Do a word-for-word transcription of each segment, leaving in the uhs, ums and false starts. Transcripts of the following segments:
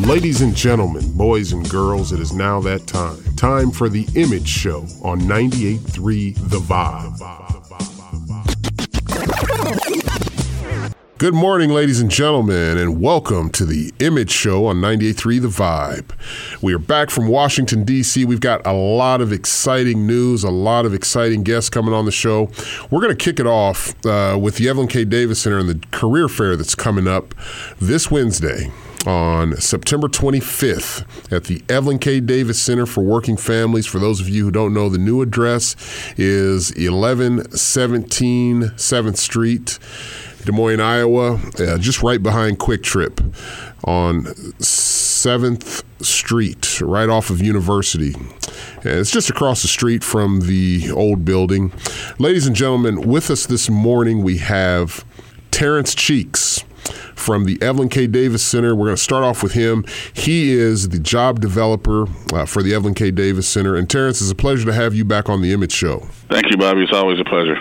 Ladies and gentlemen, boys and girls, it is now that time. Time for the IMAGE show on ninety-eight point three The Vibe. Good morning, ladies and gentlemen, and welcome to the IMAGE show on ninety-eight point three The Vibe. We are back from Washington, D C We've got a lot of exciting news, a lot of exciting guests coming on the show. We're going to kick it off uh, with the Evelyn K. Davis Center and the career fair that's coming up this Wednesday. On September twenty-fifth at the Evelyn K. Davis Center for Working Families. For those of you who don't know, the new address is eleven seventeen seventh Street, Des Moines, Iowa, uh, just right behind Quick Trip on seventh Street, right off of University. And it's just across the street from the old building. Ladies and gentlemen, with us this morning we have Terrence Cheeks from the Evelyn K. Davis Center. We're going to start off with him. He is the job developer uh, for the Evelyn K. Davis Center. And Terrence, it's a pleasure to have you back on the IMAGE show. Thank you, Bobby. It's always a pleasure.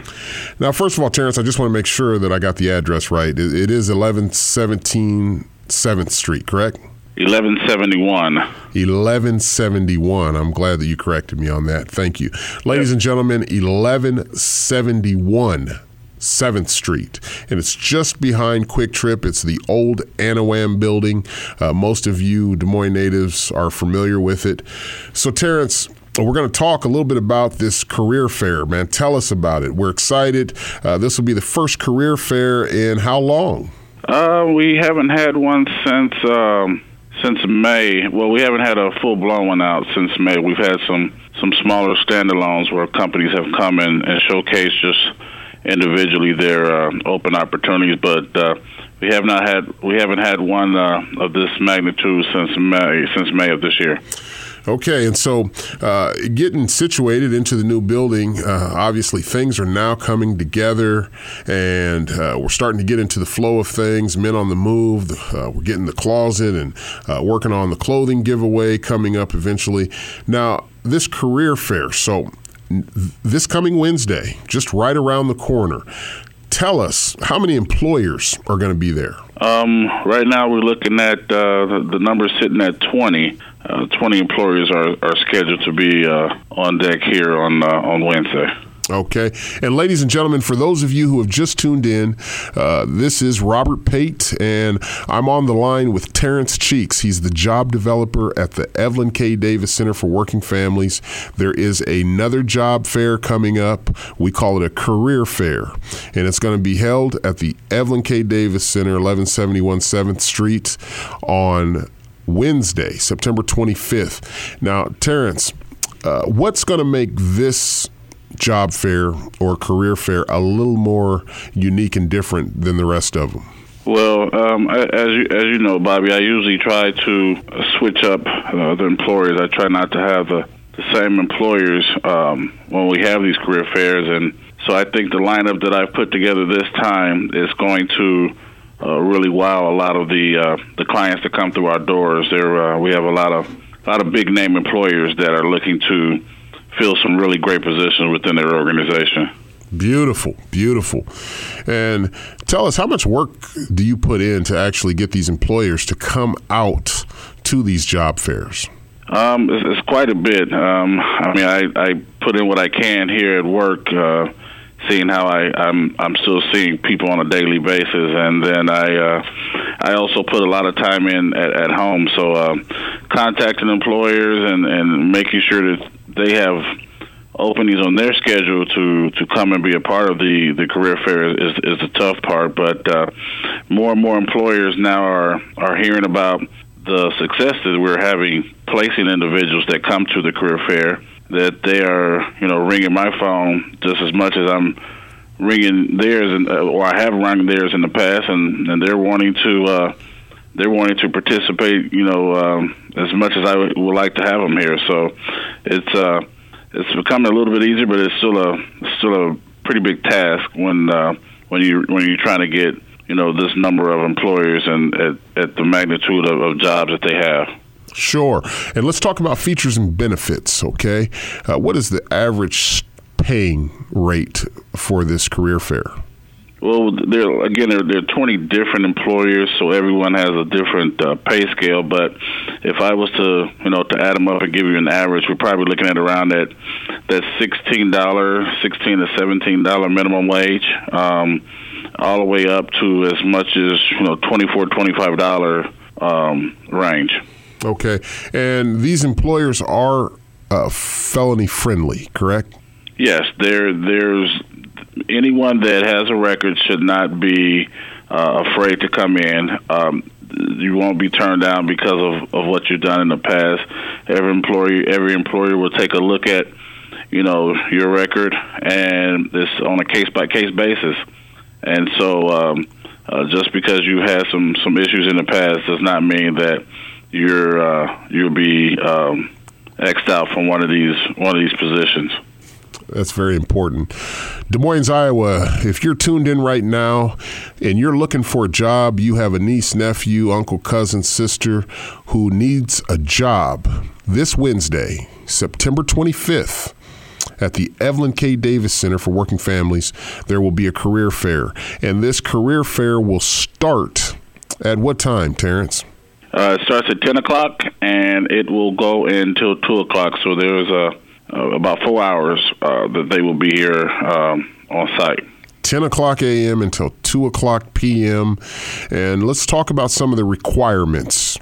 Now, first of all, Terrence, I just want to make sure that I got the address right. It, it is eleven seventeen seventh Street, correct? eleven seventy-one. eleven seventy-one. I'm glad that you corrected me on that. Thank you. Ladies yep. and gentlemen, eleven seventy-one seventh Street, and it's just behind Quick Trip. It's the old Anawam building. Uh, most of you Des Moines natives are familiar with it. So, Terrence, we're going to talk a little bit about this career fair, man. Tell us about it. We're excited. Uh, this will be the first career fair in how long? Uh, we haven't had one since um, since May. Well, we haven't had a full-blown one out since May. We've had some, some smaller standalones where companies have come in and showcased just individually their uh, open opportunities, but uh, we have not had we haven't had one uh, of this magnitude since May since May of this year. Okay, and so uh, getting situated into the new building, uh, obviously things are now coming together, and uh, we're starting to get into the flow of things, men on the move, uh, we're getting the closet and uh, working on the clothing giveaway coming up eventually. Now, this career fair, so this coming Wednesday, just right around the corner, tell us how many employers are going to be there. Um, right now we're looking at uh, the, the number sitting at twenty. Uh, twenty employers are, are scheduled to be uh, on deck here on uh, on Wednesday. Okay. And ladies and gentlemen, for those of you who have just tuned in, uh, this is Robert Pate, and I'm on the line with Terrence Cheeks. He's the job developer at the Evelyn K. Davis Center for Working Families. There is another job fair coming up. We call it a career fair, and it's going to be held at the Evelyn K. Davis Center, eleven seventy-one seventh Street on Wednesday, September twenty-fifth. Now, Terrence, uh, what's going to make this job fair or career fair a little more unique and different than the rest of them? Well, um, as you as you know, Bobby, I usually try to switch up uh, the employers. I try not to have the, the same employers um, when we have these career fairs, and so I think the lineup that I've put together this time is going to uh, really wow a lot of the uh, the clients that come through our doors. There, uh, we have a lot of a lot of big name employers that are looking to fill some really great positions within their organization. Beautiful, beautiful. And tell us, how much work do you put in to actually get these employers to come out to these job fairs? Um, it's, it's quite a bit. Um, I mean, I, I put in what I can here at work, uh, seeing how I, I'm I'm still seeing people on a daily basis, and then I uh, I also put a lot of time in at, at home. So uh, contacting employers and, and making sure that they have openings on their schedule to, to come and be a part of the, the career fair is is the tough part. But uh, more and more employers now are, are hearing about the success that we're having placing individuals that come to the career fair, that they are, you know, ringing my phone just as much as I'm ringing theirs, and, or I have rung theirs in the past, and, and they're wanting to uh, they're wanting to participate, you know, um, as much as I would, would like to have them here. So it's uh, it's becoming a little bit easier, but it's still a still a pretty big task when uh, when you when you're trying to get, you know, this number of employers and at, at the magnitude of, of jobs that they have. Sure, and let's talk about features and benefits. Okay, uh, what is the average paying rate for this career fair? Well, there again, there, there are twenty different employers, so everyone has a different uh, pay scale. But if I was to, you know, to add them up and give you an average, we're probably looking at around that that sixteen dollar, sixteen to seventeen dollar minimum wage, um, all the way up to as much as you know twenty four, twenty five dollar um, range. Okay, and these employers are uh, felony friendly, correct? Yes, there there's. Anyone that has a record should not be uh, afraid to come in. Um, you won't be turned down because of, of what you've done in the past. Every employee, every employer will take a look at, you know, your record, and it's on a case by case basis. And so, um, uh, just because you had some, some issues in the past does not mean that you're uh, you'll be um, X'd out from one of these one of these positions. That's very important. Des Moines, Iowa, if you're tuned in right now and you're looking for a job, you have a niece, nephew, uncle, cousin, sister who needs a job, this Wednesday, September twenty-fifth, at the Evelyn K. Davis Center for Working Families, there will be a career fair. And this career fair will start at what time, Terrence? Uh, it starts at ten o'clock, and it will go until two o'clock. So there's a Uh, about four hours uh, that they will be here um, on site. ten o'clock a.m. until two o'clock p.m. And let's talk about some of the requirements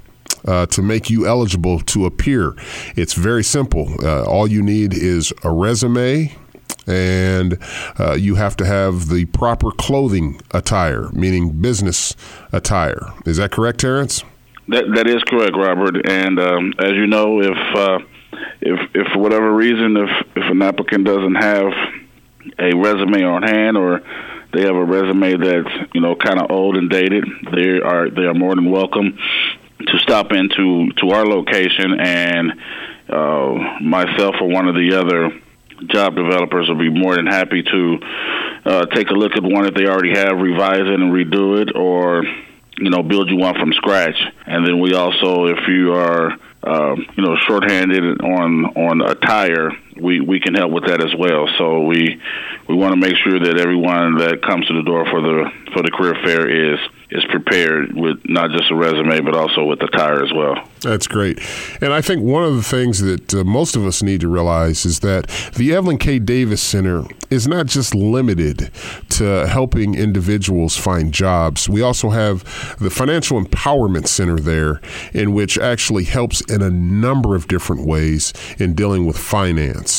uh, to make you eligible to appear. It's very simple. Uh, all you need is a resume, and uh, you have to have the proper clothing attire, meaning business attire. Is that correct, Terrence? That, that is correct, Robert. And um, as you know, if... Uh, If, if for whatever reason, if, if an applicant doesn't have a resume on hand, or they have a resume that's you know kind of old and dated, they are they are more than welcome to stop into to our location, and uh, myself or one of the other job developers will be more than happy to uh, take a look at one that they already have, revise it, and redo it, or you know build you one from scratch. And then we also, if you are Um, you know, shorthanded on on attire, we, we can help with that as well. So we we want to make sure that everyone that comes to the door for the for the career fair is is prepared with not just a resume, but also with attire as well. That's great. And I think one of the things that uh, most of us need to realize is that the Evelyn K. Davis Center is not just limited to helping individuals find jobs. We also have the Financial Empowerment Center there, in which actually helps in a number of different ways in dealing with finance.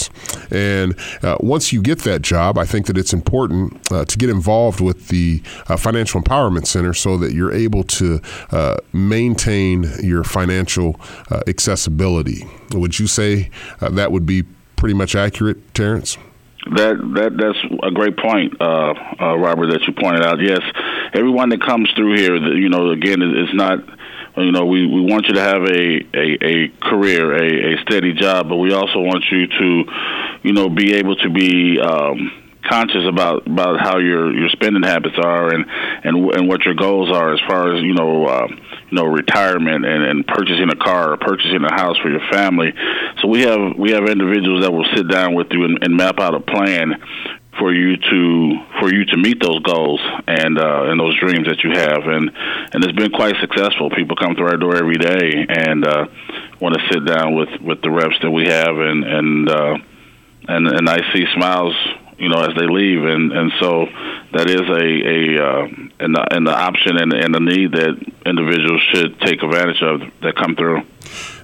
And uh, once you get that job, I think that it's important uh, to get involved with the uh, Financial Empowerment Center so that you're able to uh, maintain your financial uh, accessibility. Would you say uh, that would be pretty much accurate, Terrence? That that that's a great point, uh, uh, Robert, that you pointed out. Yes, everyone that comes through here, you know, again, it's not... You know, we, we want you to have a, a, a career, a, a steady job, but we also want you to, you know, be able to be um, conscious about, about how your, your spending habits are and, and and what your goals are as far as, you know, uh, you know retirement and, and purchasing a car or purchasing a house for your family. So we have we have individuals that will sit down with you and, and map out a plan for you to for you to meet those goals and uh, and those dreams that you have, and and it's been quite successful. People come through our door every day and uh, want to sit down with, with the reps that we have, and and uh, and and I see smiles, you know, as they leave, and, and so that is a a uh, and the, and the option and and the need that individuals should take advantage of that come through.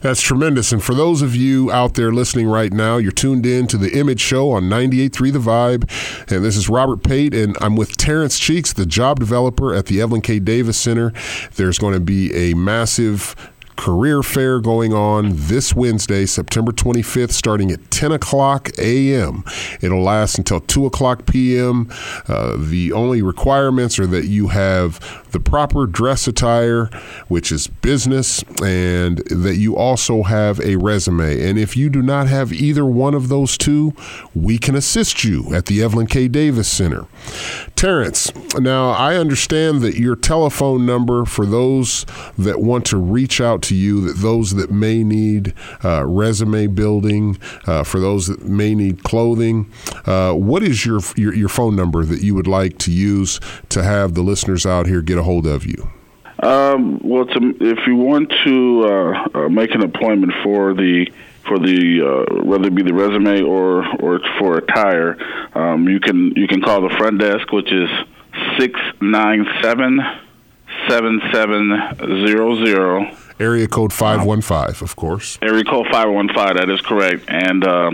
That's tremendous. And for those of you out there listening right now, you're tuned in to the Image Show on ninety-eight point three The Vibe. And this is Robert Pate, and I'm with Terrence Cheeks, the job developer at the Evelyn K. Davis Center. There's going to be a massive career fair going on this Wednesday, September twenty-fifth, starting at ten o'clock a.m. It'll last until two o'clock p.m. Uh, the only requirements are that you have the proper dress attire, which is business, and that you also have a resume. And if you do not have either one of those two, we can assist you at the Evelyn K. Davis Center. Terrence, now I understand that your telephone number for those that want to reach out to you, that those that may need uh, resume building, uh, for those that may need clothing, uh, what is your, your your phone number that you would like to use to have the listeners out here get a hold of you? Um, well, to, if you want to uh, uh, make an appointment for the for the uh, whether it be the resume or or for attire, um, you can you can call the front desk, which is six nine seven, seven seven zero zero. Area code five one five, of course. Area code five one five, that is correct. And uh,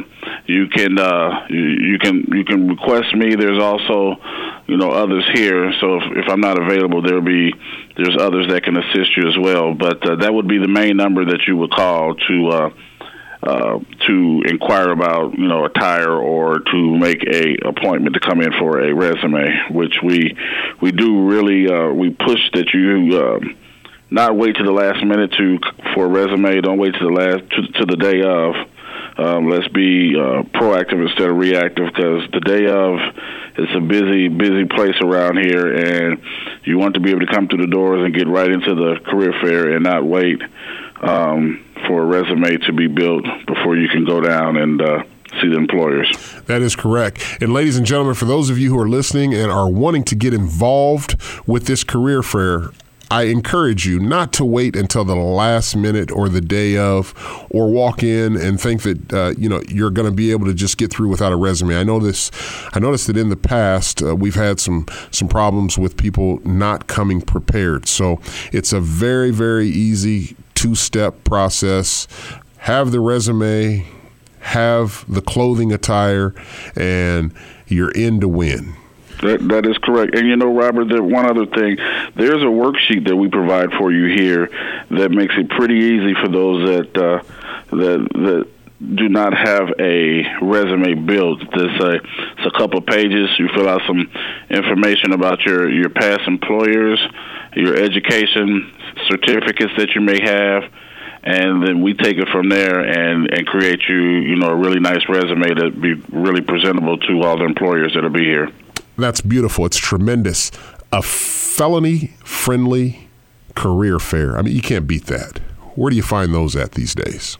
you can uh, you, you can you can request me. There's also, you know, others here. So if, if I'm not available, there'll be there's others that can assist you as well. But uh, that would be the main number that you would call to uh, uh, to inquire about, you know, attire or to make a appointment to come in for a resume, which we we do really uh, we push that you. Uh, Not wait to the last minute to for a resume. Don't wait to the last to, to the day of. Um, let's be uh, proactive instead of reactive, because the day of is a busy, busy place around here, and you want to be able to come through the doors and get right into the career fair and not wait um, for a resume to be built before you can go down and uh, see the employers. That is correct. And ladies and gentlemen, for those of you who are listening and are wanting to get involved with this career fair, I encourage you not to wait until the last minute or the day of, or walk in and think that uh, you know you're going to be able to just get through without a resume. I know this. I noticed that in the past uh, we've had some some problems with people not coming prepared. So it's a very, very easy two-step process. Have the resume, have the clothing attire, and you're in to win. That, that is correct. And, you know, Robert, that one other thing, there's a worksheet that we provide for you here that makes it pretty easy for those that uh, that, that do not have a resume built. It's a, it's a couple of pages. You fill out some information about your, your past employers, your education, certificates that you may have, and then we take it from there and, and create you, you know, a really nice resume that be really presentable to all the employers that will be here. That's beautiful. It's tremendous. A felony-friendly career fair. I mean, you can't beat that. Where do you find those at these days?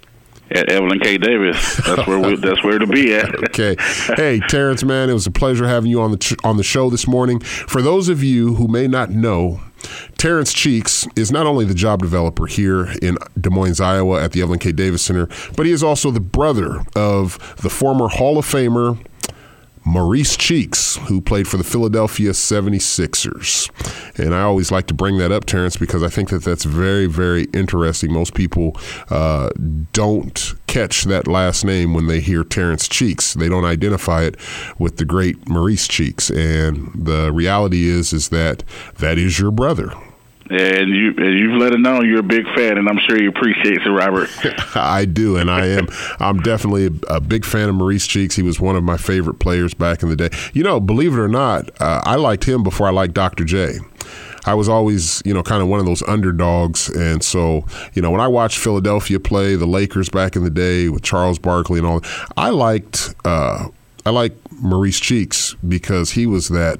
At Evelyn K. Davis. That's where we, that's where to be at. Okay. Hey, Terrence, man, it was a pleasure having you on the ch- on the show this morning. For those of you who may not know, Terrence Cheeks is not only the job developer here in Des Moines, Iowa at the Evelyn K. Davis Center, but he is also the brother of the former Hall of Famer, Maurice Cheeks, who played for the Philadelphia seventy-sixers. And I always like to bring that up, Terrence, because I think that that's very, very interesting. Most people uh, don't catch that last name when they hear Terrence Cheeks. They don't identify it with the great Maurice Cheeks. And the reality is, is that that is your brother. And you, you've let it know you're a big fan, and I'm sure he appreciates it, Robert. I do, and I am. I'm definitely a, a big fan of Maurice Cheeks. He was one of my favorite players back in the day. You know, believe it or not, uh, I liked him before I liked Doctor J. I was always, you know, kind of one of those underdogs. And so, you know, when I watched Philadelphia play the Lakers back in the day with Charles Barkley and all, I liked uh, I liked Maurice Cheeks because he was that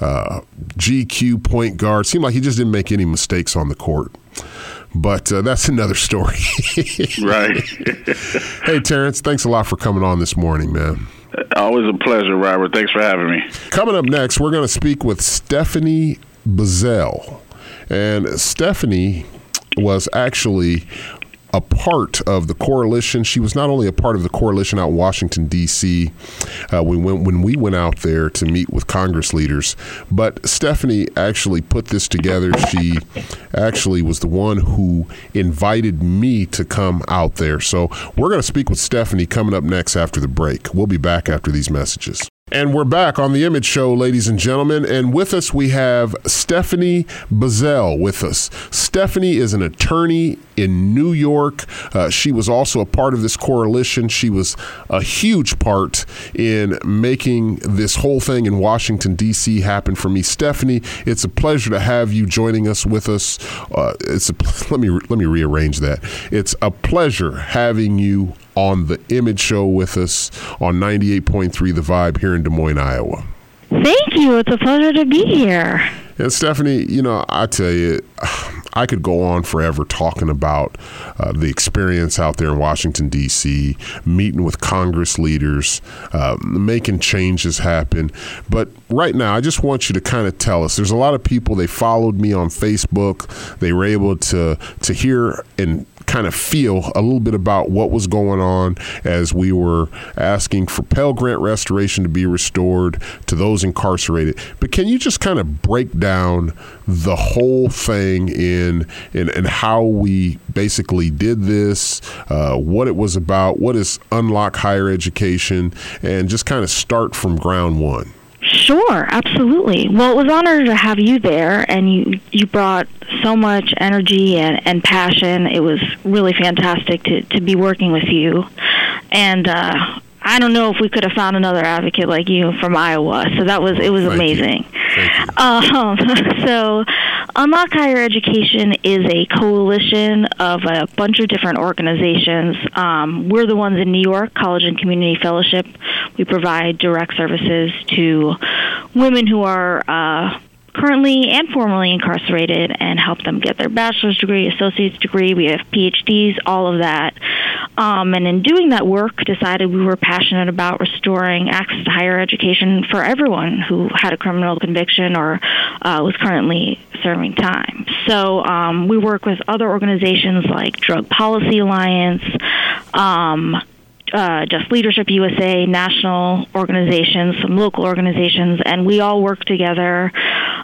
uh, G Q point guard. Seemed like he just didn't make any mistakes on the court. But uh, that's another story. Right. Hey, Terrence, thanks a lot for coming on this morning, man. Always a pleasure, Robert. Thanks for having me. Coming up next, we're going to speak with Stephanie Bazelle. And Stephanie was actually a part of the coalition. She was not only a part of the coalition out in Washington, D C, uh, when, when, when we went out there to meet with Congress leaders, but Stephanie actually put this together. She actually was the one who invited me to come out there. So we're going to speak with Stephanie coming up next after the break. We'll be back after these messages. And we're back on the Image Show, ladies and gentlemen. And with us, we have Stephanie Bazelle with us. Stephanie is an attorney in New York. Uh, she was also a part of this coalition. She was a huge part in making this whole thing in Washington, D C happen for me. Stephanie, it's a pleasure to have you joining us with us. Uh, it's a, let me let me rearrange that. It's a pleasure having you on the Image Show with us on ninety-eight point three The Vibe here in Des Moines, Iowa. Thank you. It's a pleasure to be here. And Stephanie, you know, I tell you, I could go on forever talking about uh, the experience out there in Washington, D C, meeting with Congress leaders, uh, making changes happen. But right now, I just want you to kind of tell us. There's a lot of people, they followed me on Facebook. They were able to to hear and kind of feel a little bit about what was going on as we were asking for Pell Grant restoration to be restored to those incarcerated. But can you just kind of break down the whole thing in and and how we basically did this, uh, what it was about, what is Unlock Higher Education, and just kind of start from ground one? Sure, absolutely. Well, it was an honor to have you there, and you you brought so much energy and, and passion. It was really fantastic to, to be working with you. And uh, I don't know if we could have found another advocate like you from Iowa, so that was it was Thank amazing. You. Thank you. Um, so Unlock Higher Education is a coalition of a bunch of different organizations. Um, we're the ones in New York, College and Community Fellowship. We provide direct services to women who are uh, currently and formerly incarcerated and help them get their bachelor's degree, associate's degree. We have P H Ds, all of that. Um, and in doing that work, decided we were passionate about restoring access to higher education for everyone who had a criminal conviction or uh, was currently serving time. So um, we work with other organizations like Drug Policy Alliance, um, Uh, Just Leadership U S A, national organizations, some local organizations, and we all work together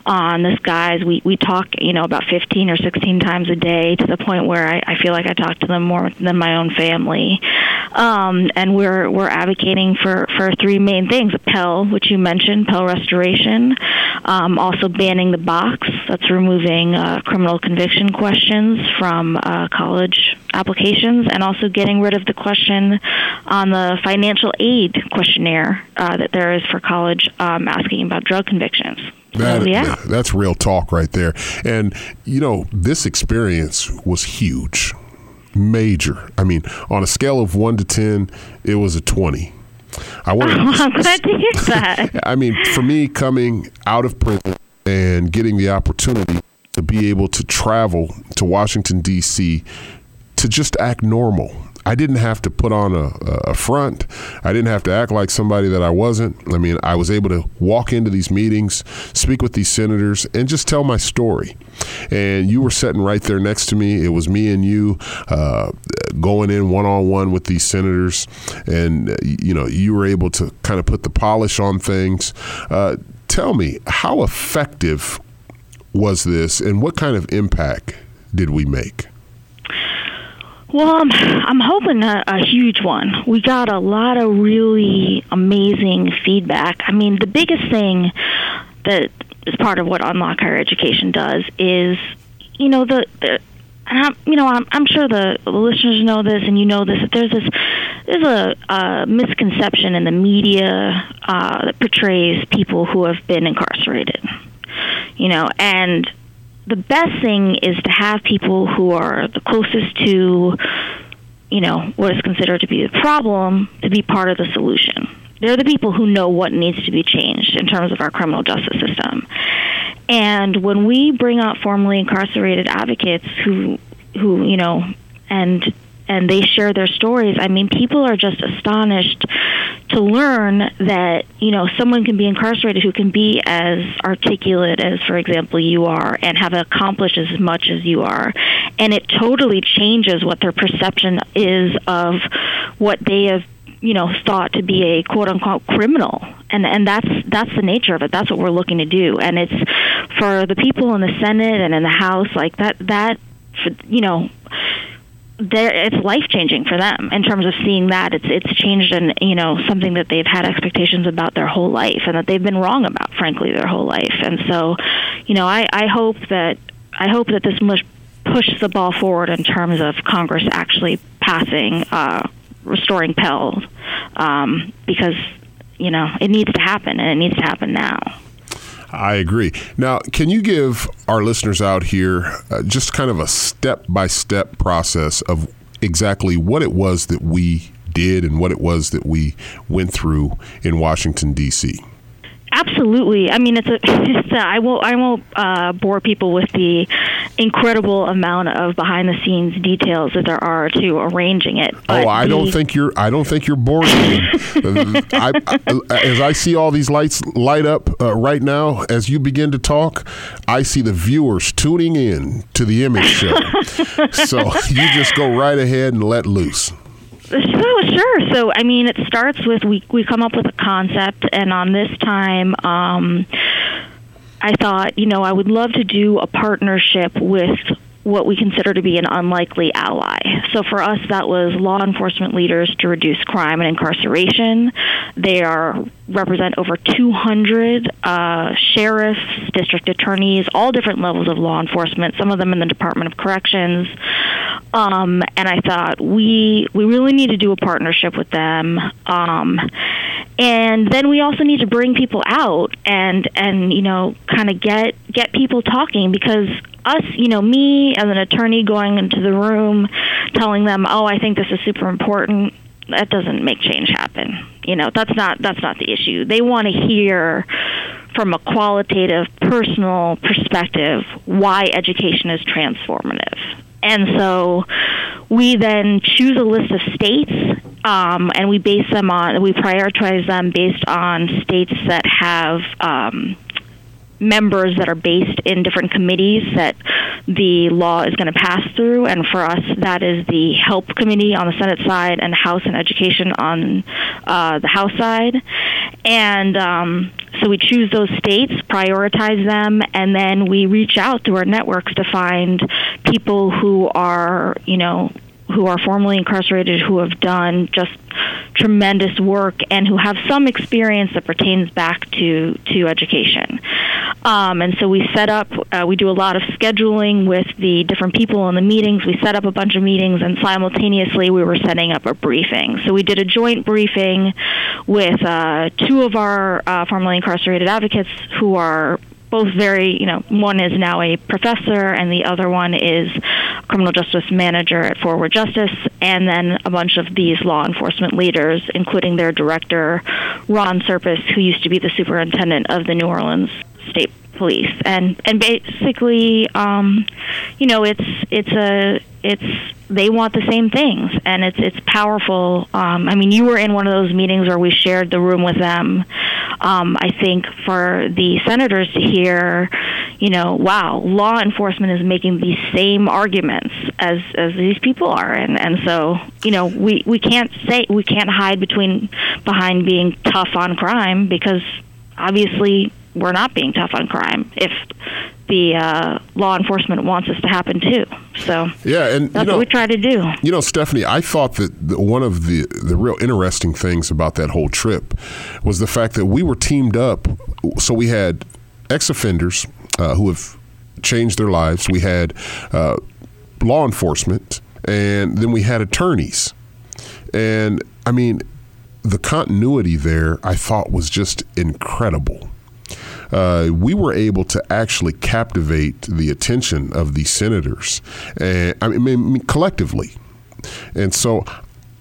on this, guys. We we talk, you know, about fifteen or sixteen times a day, to the point where I, I feel like I talk to them more than my own family. Um, and we're we're advocating for, for three main things: Pell, which you mentioned, Pell restoration, um, also banning the box, that's removing uh, criminal conviction questions from uh, college applications, and also getting rid of the question on the financial aid questionnaire uh, that there is for college um, asking about drug convictions. That, so, yeah. That's real talk right there. And, you know, this experience was huge, major. I mean, on a scale of one to ten, it was a twenty. I wanted, oh, I'm glad to hear that. I mean, for me, coming out of prison and getting the opportunity to be able to travel to Washington, D C, to just act normal. I didn't have to put on a, a front. I didn't have to act like somebody that I wasn't. I mean, I was able to walk into these meetings, speak with these senators, and just tell my story. And you were sitting right there next to me. It was me and you uh, going in one-on-one with these senators. And, you know, you were able to kind of put the polish on things. Uh, tell me, how effective was this, and what kind of impact did we make? Well, I'm, I'm hoping a, a huge one. We got a lot of really amazing feedback. I mean, the biggest thing that is part of what Unlock Higher Education does is, you know, the, the and I'm, you know, I'm, I'm sure the listeners know this and you know this, that there's this, there's a, a misconception in the media uh, that portrays people who have been incarcerated, you know, and the best thing is to have people who are the closest to, you know, what is considered to be the problem to be part of the solution. They're the people who know what needs to be changed in terms of our criminal justice system. And when we bring out formerly incarcerated advocates who, who you know, and and they share their stories, I mean, people are just astonished to learn that, you know, someone can be incarcerated who can be as articulate as, for example, you are, and have accomplished as much as you are. And it totally changes what their perception is of what they have, you know, thought to be a quote-unquote criminal. And and that's that's the nature of it. That's what we're looking to do. And it's for the people in the Senate and in the House, like that, that, you know, it's life-changing for them in terms of seeing that it's it's changed and, you know, something that they've had expectations about their whole life and that they've been wrong about, frankly, their whole life. And so, you know, I, I hope that I hope that this must push the ball forward in terms of Congress actually passing, uh, restoring Pell, um, because, you know, it needs to happen, and it needs to happen now. I agree. Now, can you give our listeners out here uh, just kind of a step-by-step process of exactly what it was that we did and what it was that we went through in Washington, D C? Absolutely. I mean, it's a. It's a I won't. I won't uh, bore people with the incredible amount of behind-the-scenes details that there are to arranging it. Oh, I the, don't think you're. I don't think you're boring. I, I, as I see all these lights light up uh, right now, as you begin to talk, I see the viewers tuning in to the IMAGE show. So you just go right ahead and let loose. So, sure. So, I mean, it starts with we we come up with a concept, and on this time, um, I thought, you know, I would love to do a partnership with what we consider to be an unlikely ally. So for us, that was law enforcement leaders to reduce crime and incarceration. They are represent over two hundred uh, sheriffs, district attorneys, all different levels of law enforcement, some of them in the Department of Corrections. Um, and I thought, we we really need to do a partnership with them. Um, and then we also need to bring people out and, and you know, kind of get, get people talking, because us, you know, me as an attorney going into the room, telling them, oh, I think this is super important, that doesn't make change happen. You know, that's not that's not the issue. They want to hear from a qualitative, personal perspective why education is transformative. And so we then choose a list of states, um, and we base them on, we prioritize them based on states that have um members that are based in different committees that the law is going to pass through. And for us, that is the HELP committee on the Senate side and House and Education on uh, the House side. And um, so we choose those states, prioritize them, and then we reach out through our networks to find people who are, you know, who are formerly incarcerated, who have done just tremendous work and who have some experience that pertains back to, to education. Um, and so we set up, uh, we do a lot of scheduling with the different people in the meetings. We set up a bunch of meetings, and simultaneously we were setting up a briefing. So we did a joint briefing with uh, two of our uh, formerly incarcerated advocates who are both very, you know, one is now a professor and the other one is criminal justice manager at Forward Justice, and then a bunch of these law enforcement leaders, including their director, Ron Serpas, who used to be the superintendent of the New Orleans State Police. And and basically, um, you know, it's it's a it's they want the same things, and it's it's powerful. Um, I mean, you were in one of those meetings where we shared the room with them. Um, I think for the senators to hear, you know, wow, law enforcement is making these same arguments as, as these people are, and, and so, you know, we, we can't say we can't hide between behind being tough on crime, because obviously we're not being tough on crime if the uh, law enforcement wants this to happen too. So yeah, and that's you know, what we try to do. You know, Stephanie, I thought that the, one of the, the real interesting things about that whole trip was the fact that we were teamed up. So we had ex-offenders uh, who have changed their lives. We had uh, law enforcement, and then we had attorneys. And I mean, the continuity there, I thought, was just incredible. Uh, we were able to actually captivate the attention of the senators, and I mean, I mean collectively. And so,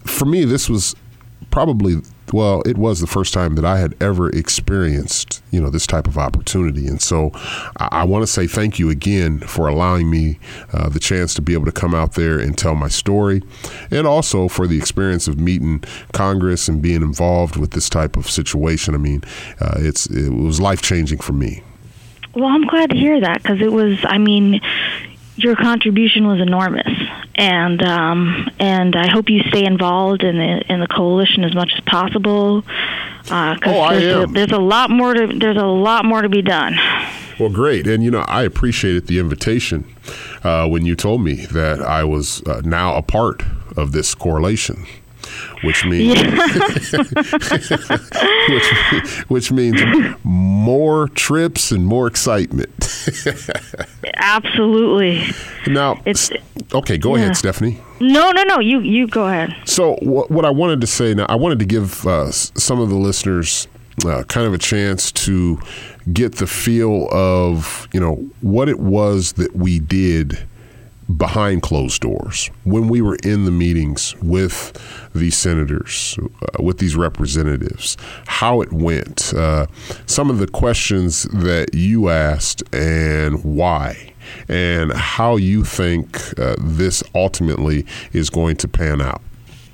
for me, this was probably well, it was the first time that I had ever experienced, you know, this type of opportunity. And so, I, I want to say thank you again for allowing me uh, the chance to be able to come out there and tell my story, and also for the experience of meeting Congress and being involved with this type of situation. I mean, uh, it's it was life-changing for me. Well, I'm glad to hear that, because it was, I mean, your contribution was enormous, and um, and I hope you stay involved in the in the coalition as much as possible. Uh, oh, I there's, am. There's a lot more to there's a lot more to be done. Well, great, and you know I appreciated the invitation uh, when you told me that I was uh, now a part of this correlation. Which means, which, which means more trips and more excitement. Absolutely. Now, it's, okay, go yeah. ahead, Stephanie. No, no, no. You, you go ahead. So, wh- what I wanted to say now, I wanted to give uh, some of the listeners uh, kind of a chance to get the feel of, you know, what it was that we did behind closed doors, when we were in the meetings with these senators, uh, with these representatives, how it went, uh, some of the questions that you asked and why, and how you think uh, this ultimately is going to pan out.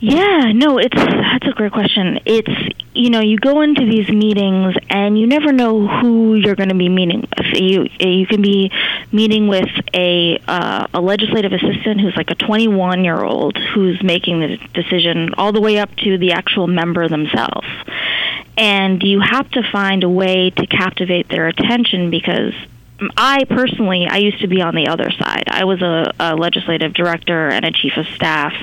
Yeah, no, it's that's a great question. It's, you know, you go into these meetings and you never know who you're going to be meeting with. You you can be meeting with a uh, a legislative assistant who's like a twenty-one-year-old who's making the decision all the way up to the actual member themselves. And you have to find a way to captivate their attention because I personally, I used to be on the other side. I was a, a legislative director and a chief of staff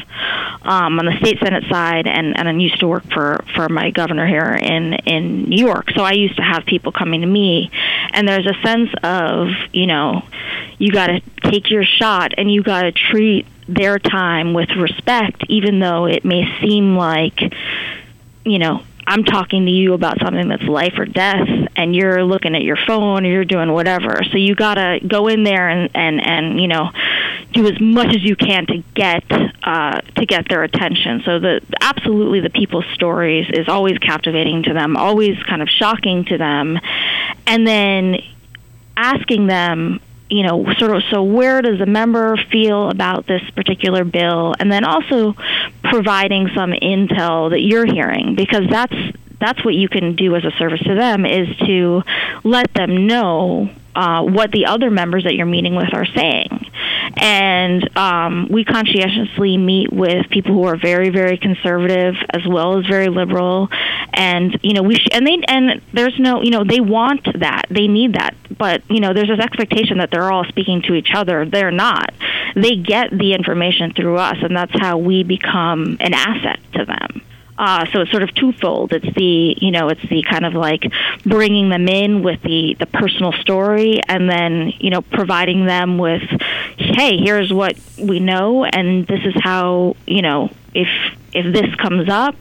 um, on the state Senate side, and, and I used to work for, for my governor here in, in New York. So I used to have people coming to me, and there's a sense of, you know, you got to take your shot and you got to treat their time with respect, even though it may seem like, you know, I'm talking to you about something that's life or death, and you're looking at your phone, or you're doing whatever. So you gotta go in there and, and, and you know, do as much as you can to get uh, to get their attention. So the absolutely the people's stories is always captivating to them, always kind of shocking to them, and then asking them, you know, sort of, so where does a member feel about this particular bill? And then also providing some intel that you're hearing, because that's that's what you can do as a service to them, is to let them know uh, what the other members that you're meeting with are saying. And um, we conscientiously meet with people who are very, very conservative as well as very liberal, and you know we sh- and they and there's no you know they want that, they need that, but you know there's this expectation that they're all speaking to each other. They're not. They get the information through us, and that's how we become an asset to them. Uh, so it's sort of twofold. It's the, you know, it's the kind of like bringing them in with the, the personal story, and then, you know, providing them with, hey, here's what we know, and this is how, you know, if if this comes up,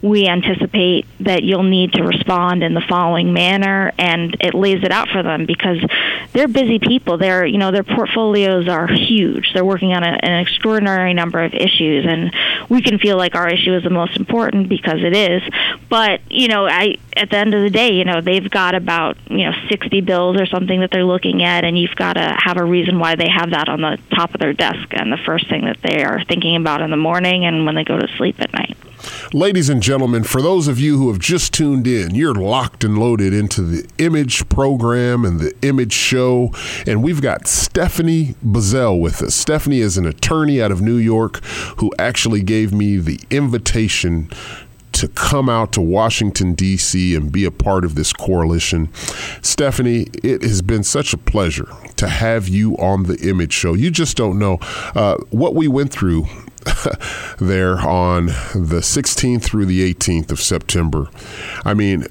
we anticipate that you'll need to respond in the following manner, and it lays it out for them, because they're busy people. They're, you know, their portfolios are huge. They're working on a, an extraordinary number of issues, and we can feel like our issue is the most important because it is. But, you know, I at the end of the day, you know, they've got about, you know, sixty bills or something that they're looking at, and you've got to have a reason why they have that on the top of their desk and the first thing that they are thinking about in the morning and when they go to sleep at night. Ladies and gentlemen, for those of you who have just tuned in, you're locked and loaded into the IMAGE program and the IMAGE show, and we've got Stephanie Bazelle with us. Stephanie is an attorney out of New York who actually gave me the invitation to come out to Washington, D C and be a part of this coalition. Stephanie, it has been such a pleasure to have you on the IMAGE show. You just don't know uh, what we went through there on the sixteenth through the eighteenth of September. I mean,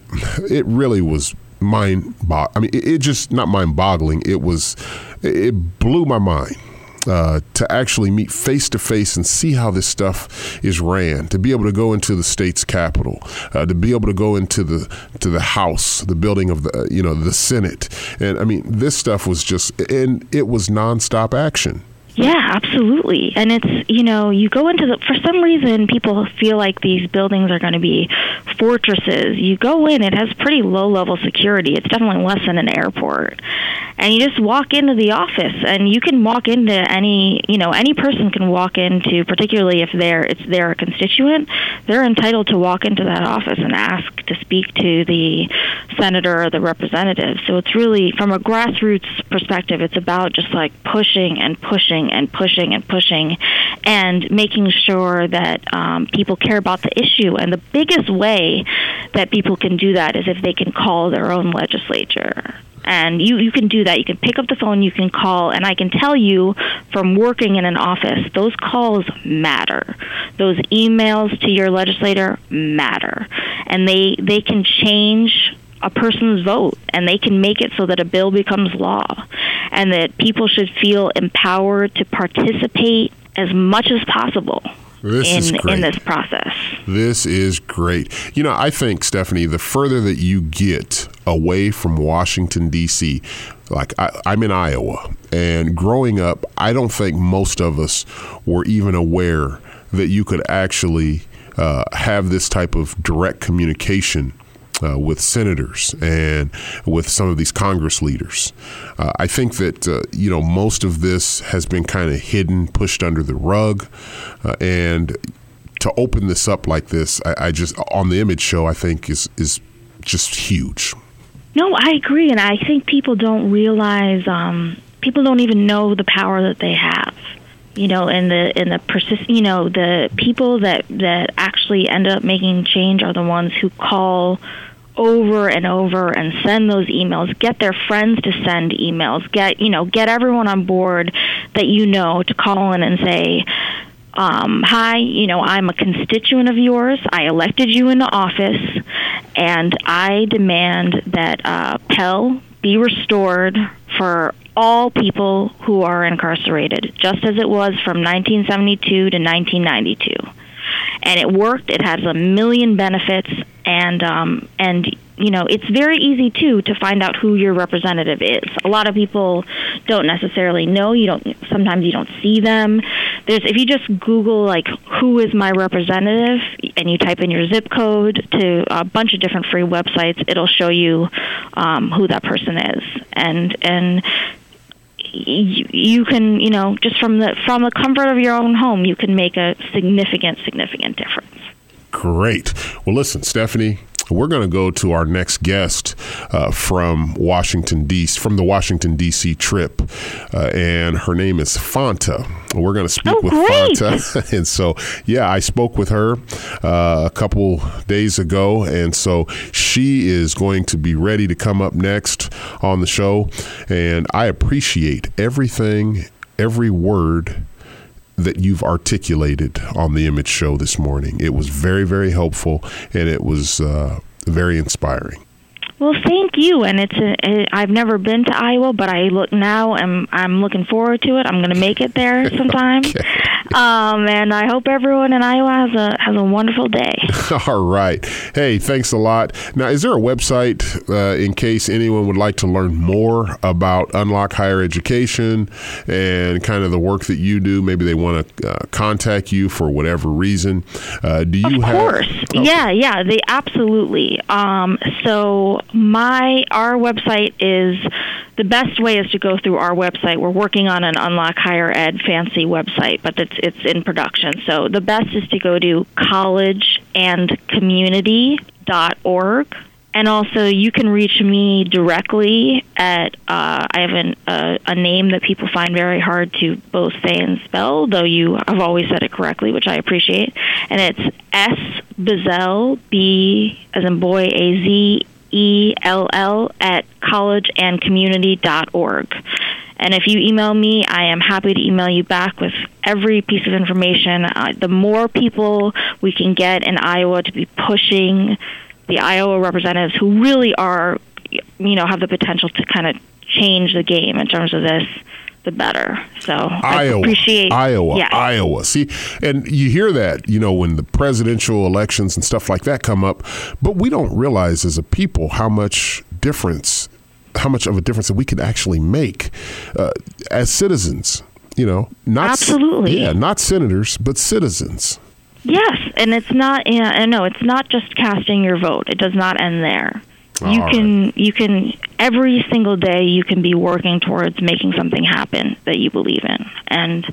it really was mind boggling. I mean, it, it just not mind boggling. It was, it blew my mind uh, to actually meet face to face and see how this stuff is ran, to be able to go into the state's Capitol, uh, to be able to go into the, to the House, the building of the, you know, the Senate. And I mean, this stuff was just, and it was nonstop action. Yeah, absolutely. And it's, you know, you go into the, for some reason, people feel like these buildings are going to be fortresses. You go in, it has pretty low-level security. It's definitely less than an airport. And you just walk into the office, and you can walk into any, you know, any person can walk into, particularly if they're, it's their constituent, they're entitled to walk into that office and ask to speak to the senator or the representative. So it's really, from a grassroots perspective, it's about just like pushing and pushing and pushing and pushing and making sure that um, people care about the issue. And the biggest way that people can do that is if they can call their own legislature. And you, you can do that. You can pick up the phone, you can call, and I can tell you from working in an office, those calls matter. Those emails to your legislator matter. And they they can change a person's vote, and they can make it so that a bill becomes law, and that people should feel empowered to participate as much as possible. This in, is great. in this process. This is great. You know, I think, Stephanie, the further that you get away from Washington, D C, like I, I'm in Iowa, and growing up, I don't think most of us were even aware that you could actually uh, have this type of direct communication Uh, with senators and with some of these Congress leaders. Uh, I think that, uh, you know, most of this has been kind of hidden, pushed under the rug. Uh, and to open this up like this, I, I just on the Image show, I think is is just huge. No, I agree. And I think people don't realize um, people don't even know the power that they have. You know, and the and the persist. You know, the people that, that actually end up making change are the ones who call over and over and send those emails. Get their friends to send emails. Get you know, get everyone on board that you know to call in and say, um, "Hi, you know, I'm a constituent of yours. I elected you into office, and I demand that uh, Pell be restored for all people who are incarcerated, just as it was from nineteen seventy-two to nineteen ninety-two. And it worked. It has a million benefits. And, um, and you know, it's very easy, too, to find out who your representative is. A lot of people don't necessarily know. You don't. Sometimes you don't see them. There's, if you just Google, like, who is my representative, and you type in your zip code to a bunch of different free websites, it'll show you um, who that person is. And, and You, you can, you know, just from the from the comfort of your own home, you can make a significant, significant difference. Great. Well, listen, Stephanie, we're going to go to our next guest uh, from Washington, D C, from the Washington, D C trip, uh, and her name is Fanta. We're going to speak oh, with great. Fanta. And so, yeah, I spoke with her uh, a couple days ago, and so she is going to be ready to come up next on the show. And I appreciate everything, every word that you've articulated on the Image show this morning. It was very, very helpful, and it was uh, very inspiring. Well, thank you. And it's a, I've never been to Iowa, but I look now, and I'm, I'm looking forward to it. I'm going to make it there sometime. Okay. Um, and I hope everyone in Iowa has a has a wonderful day. All right. Hey, thanks a lot. Now, is there a website uh, in case anyone would like to learn more about Unlock Higher Education and kind of the work that you do? Maybe they want to uh, contact you for whatever reason. Uh, do you? Of have, course. Oh. Yeah. Yeah. They absolutely. Um, so. My our website is the best way is to go through our website. We're working on an Unlock Higher Ed fancy website, but it's it's in production. So the best is to go to college and community dot org, and also you can reach me directly at uh, I have an, uh, a name that people find very hard to both say and spell, though you have always said it correctly, which I appreciate. And it's S Bazelle, B as in boy, A Z. E L L at college and community dot org. And if you email me, I am happy to email you back with every piece of information. Uh, the more people we can get in Iowa to be pushing the Iowa representatives who really are, you know, have the potential to kind of change the game in terms of this, the better. So Iowa, I appreciate Iowa, yeah. Iowa. See, and you hear that, you know, when the presidential elections and stuff like that come up, but we don't realize as a people how much difference, how much of a difference that we can actually make uh, as citizens, you know, not absolutely, yeah, not senators, but citizens. Yes. And it's not, and no, it's not just casting your vote. It does not end there. You All can, right. you can, every single day you can be working towards making something happen that you believe in. And,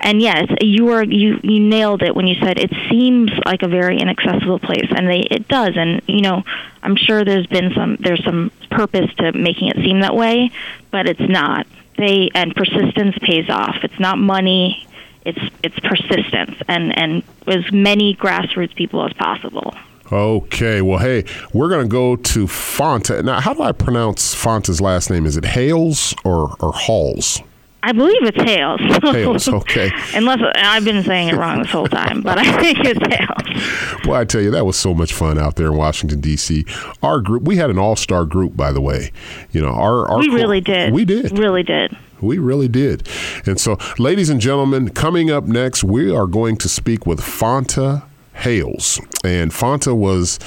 and yes, you are, you, you nailed it when you said it seems like a very inaccessible place, and they, it does. And, you know, I'm sure there's been some, there's some purpose to making it seem that way, but it's not. They, and persistence pays off. It's not money. It's, it's persistence and, and as many grassroots people as possible. Okay. Well, hey, we're going to go to Fanta. Now, how do I pronounce Fanta's last name? Is it Hales or, or Halls? I believe it's Hales. Hales, okay. Unless I've been saying it wrong this whole time, but I think it's Hales. Well, I tell you, that was so much fun out there in Washington, D C. Our group, we had an all-star group, by the way. You know, our, our we core, really did. We did. Really did. We really did. And so, ladies and gentlemen, coming up next, we are going to speak with Fanta Hales. And Fanta was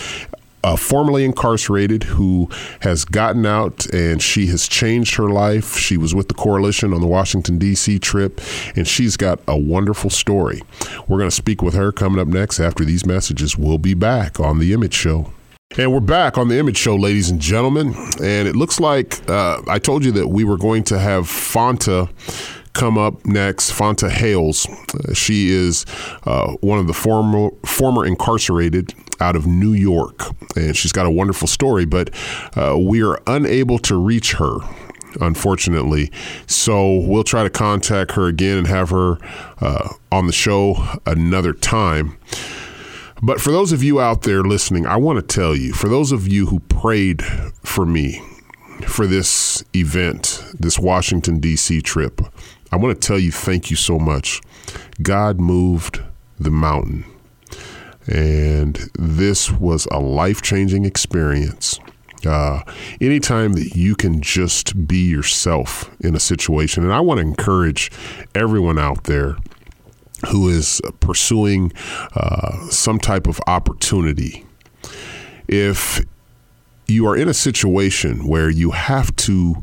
Uh, formerly incarcerated who has gotten out, and she has changed her life. She was with the coalition on the Washington, D C trip, and she's got a wonderful story. We're going to speak with her coming up next after these messages. We'll be back on The Image Show. And we're back on The Image Show, ladies and gentlemen. And it looks like uh, I told you that we were going to have Fanta come up next, Fanta Hales. Uh, she is uh, one of the former former incarcerated out of New York, and she's got a wonderful story, but uh, we are unable to reach her, unfortunately. So we'll try to contact her again and have her uh, on the show another time. But for those of you out there listening, I want to tell you, for those of you who prayed for me for this event, this Washington, D C trip, I want to tell you thank you so much. God moved the mountain. And this was a life-changing experience. Uh, anytime that you can just be yourself in a situation. And I want to encourage everyone out there who is pursuing uh, some type of opportunity. If you are in a situation where you have to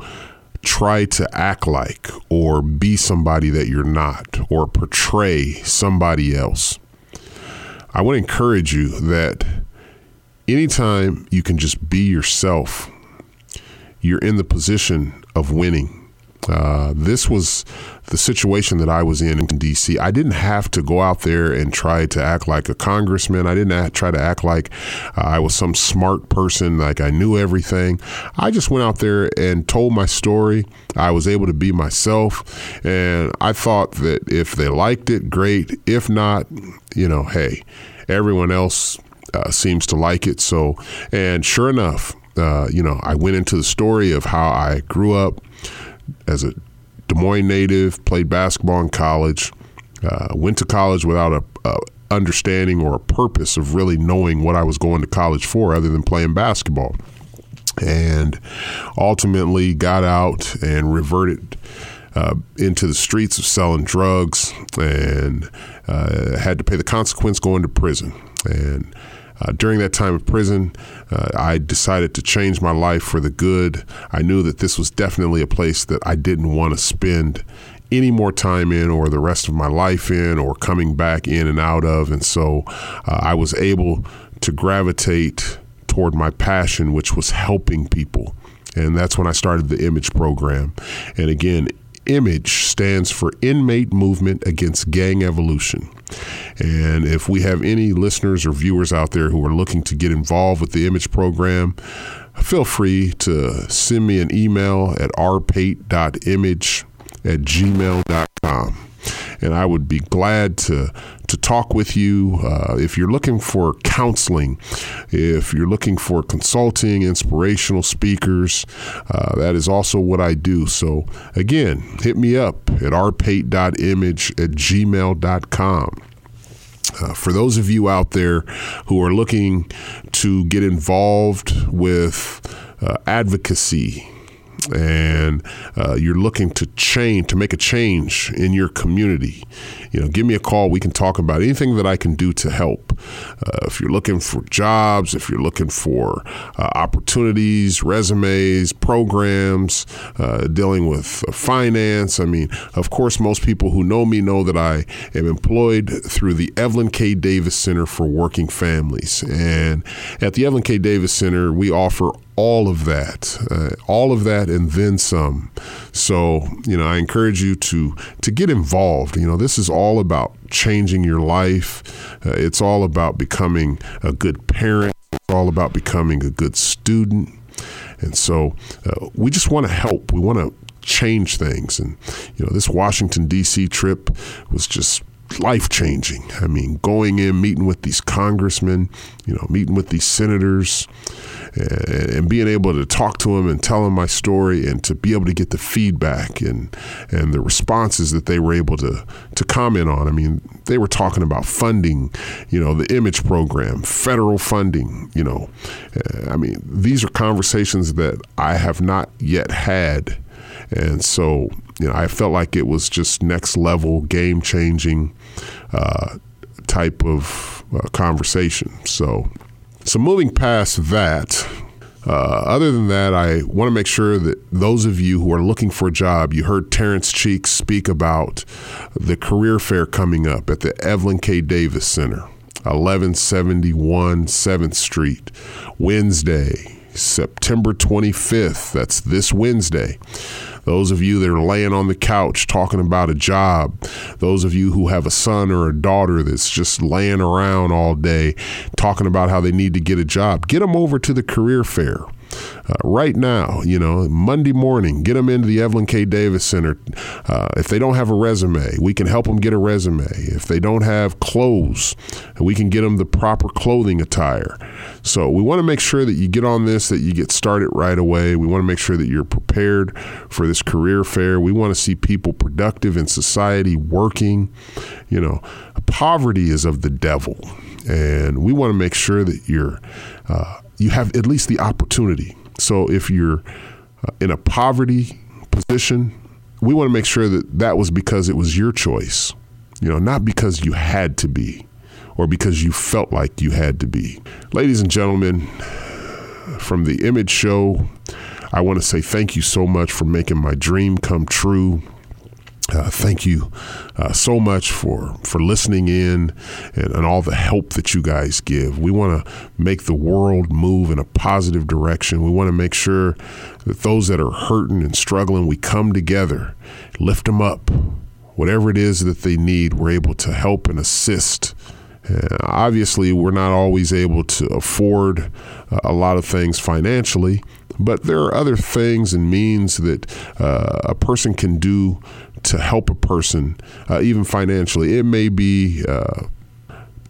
try to act like or be somebody that you're not or portray somebody else, I want to encourage you that anytime you can just be yourself, you're in the position of winning. Uh, this was the situation that I was in in D C. I didn't have to go out there and try to act like a congressman. I didn't act, try to act like uh, I was some smart person, like I knew everything. I just went out there and told my story. I was able to be myself. And I thought that if they liked it, great. If not, you know, hey, everyone else uh, seems to like it. So, and sure enough, uh, you know, I went into the story of how I grew up as a Des Moines native, played basketball in college, uh, went to college without a, a understanding or a purpose of really knowing what I was going to college for other than playing basketball. And ultimately got out and reverted Uh, into the streets of selling drugs, and uh, had to pay the consequence going to prison. And uh, during that time of prison, uh, I decided to change my life for the good. I knew that this was definitely a place that I didn't want to spend any more time in or the rest of my life in or coming back in and out of. And so uh, I was able to gravitate toward my passion, which was helping people. And that's when I started the IMAGE program. And again, IMAGE stands for Inmate Movement Against Gang Evolution. And if we have any listeners or viewers out there who are looking to get involved with the IMAGE program, feel free to send me an email at r pate dot image at gmail dot com. And I would be glad to to talk with you. Uh, if you're looking for counseling, if you're looking for consulting, inspirational speakers, uh, that is also what I do. So again, hit me up at r pate dot image at gmail dot com. Uh, for those of you out there who are looking to get involved with uh, advocacy, and uh, you're looking to change, to make a change in your community, you know, give me a call. We can talk about anything that I can do to help. Uh, if you're looking for jobs, if you're looking for uh, opportunities, resumes, programs, uh, dealing with uh, finance. I mean, of course, most people who know me know that I am employed through the Evelyn K. Davis Center for Working Families. And at the Evelyn K. Davis Center, we offer all of that, uh, all of that and then some. So, you know, I encourage you to to get involved. You know, this is all about changing your life. Uh, it's all about becoming a good parent. It's all about becoming a good student. And so uh, we just want to help. We want to change things. And, you know, this Washington, D C trip was just life-changing. I mean, going in, meeting with these congressmen, you know, meeting with these senators, and, and being able to talk to them and tell them my story, and to be able to get the feedback and and the responses that they were able to to comment on. I mean, they were talking about funding, you know, the IMAGE program, federal funding, you know. I mean, these are conversations that I have not yet had. And so, you know, I felt like it was just next level, game changing uh, type of uh, conversation. So, so moving past that, uh, other than that, I want to make sure that those of you who are looking for a job, you heard Terrence Cheeks speak about the career fair coming up at the Evelyn K. Davis Center, eleven seventy-one seventh Street, Wednesday, September twenty-fifth. That's this Wednesday. Those of you that are laying on the couch talking about a job, those of you who have a son or a daughter that's just laying around all day talking about how they need to get a job, get them over to the career fair. Uh, right now, you know, Monday morning, get them into the Evelyn K. Davis Center. Uh, if they don't have a resume, we can help them get a resume. If they don't have clothes, we can get them the proper clothing attire. So we want to make sure that you get on this, that you get started right away. We want to make sure that you're prepared for this career fair. We want to see people productive in society, working. You know, poverty is of the devil, and we want to make sure that you're uh, you have at least the opportunity. So if you're in a poverty position, we want to make sure that that was because it was your choice, you know, not because you had to be or because you felt like you had to be. Ladies and gentlemen, from the IMAGE show, I want to say thank you so much for making my dream come true. Uh, thank you uh, so much for, for listening in and, and all the help that you guys give. We want to make the world move in a positive direction. We want to make sure that those that are hurting and struggling, we come together, lift them up. Whatever it is that they need, we're able to help and assist. Uh, obviously, we're not always able to afford uh, a lot of things financially, but there are other things and means that uh, a person can do to help a person, uh, even financially. It may be uh,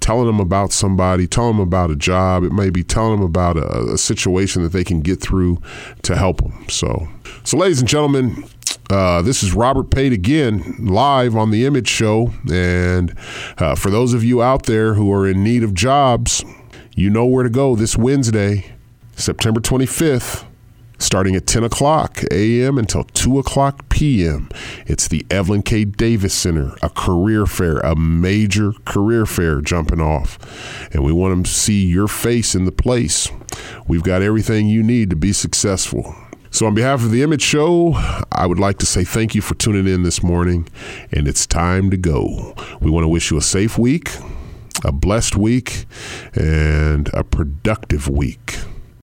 telling them about somebody, telling them about a job. It may be telling them about a, a situation that they can get through to help them. So, so ladies and gentlemen, Uh, this is Robert Pate again, live on the IMAGE show. And uh, for those of you out there who are in need of jobs, you know where to go this Wednesday, September twenty-fifth, starting at ten o'clock a.m. until two o'clock p.m. It's the Evelyn K. Davis Center, a career fair, a major career fair jumping off. And we want to see your face in the place. We've got everything you need to be successful. So on behalf of the IMAGE show, I would like to say thank you for tuning in this morning, and it's time to go. We want to wish you a safe week, a blessed week, and a productive week.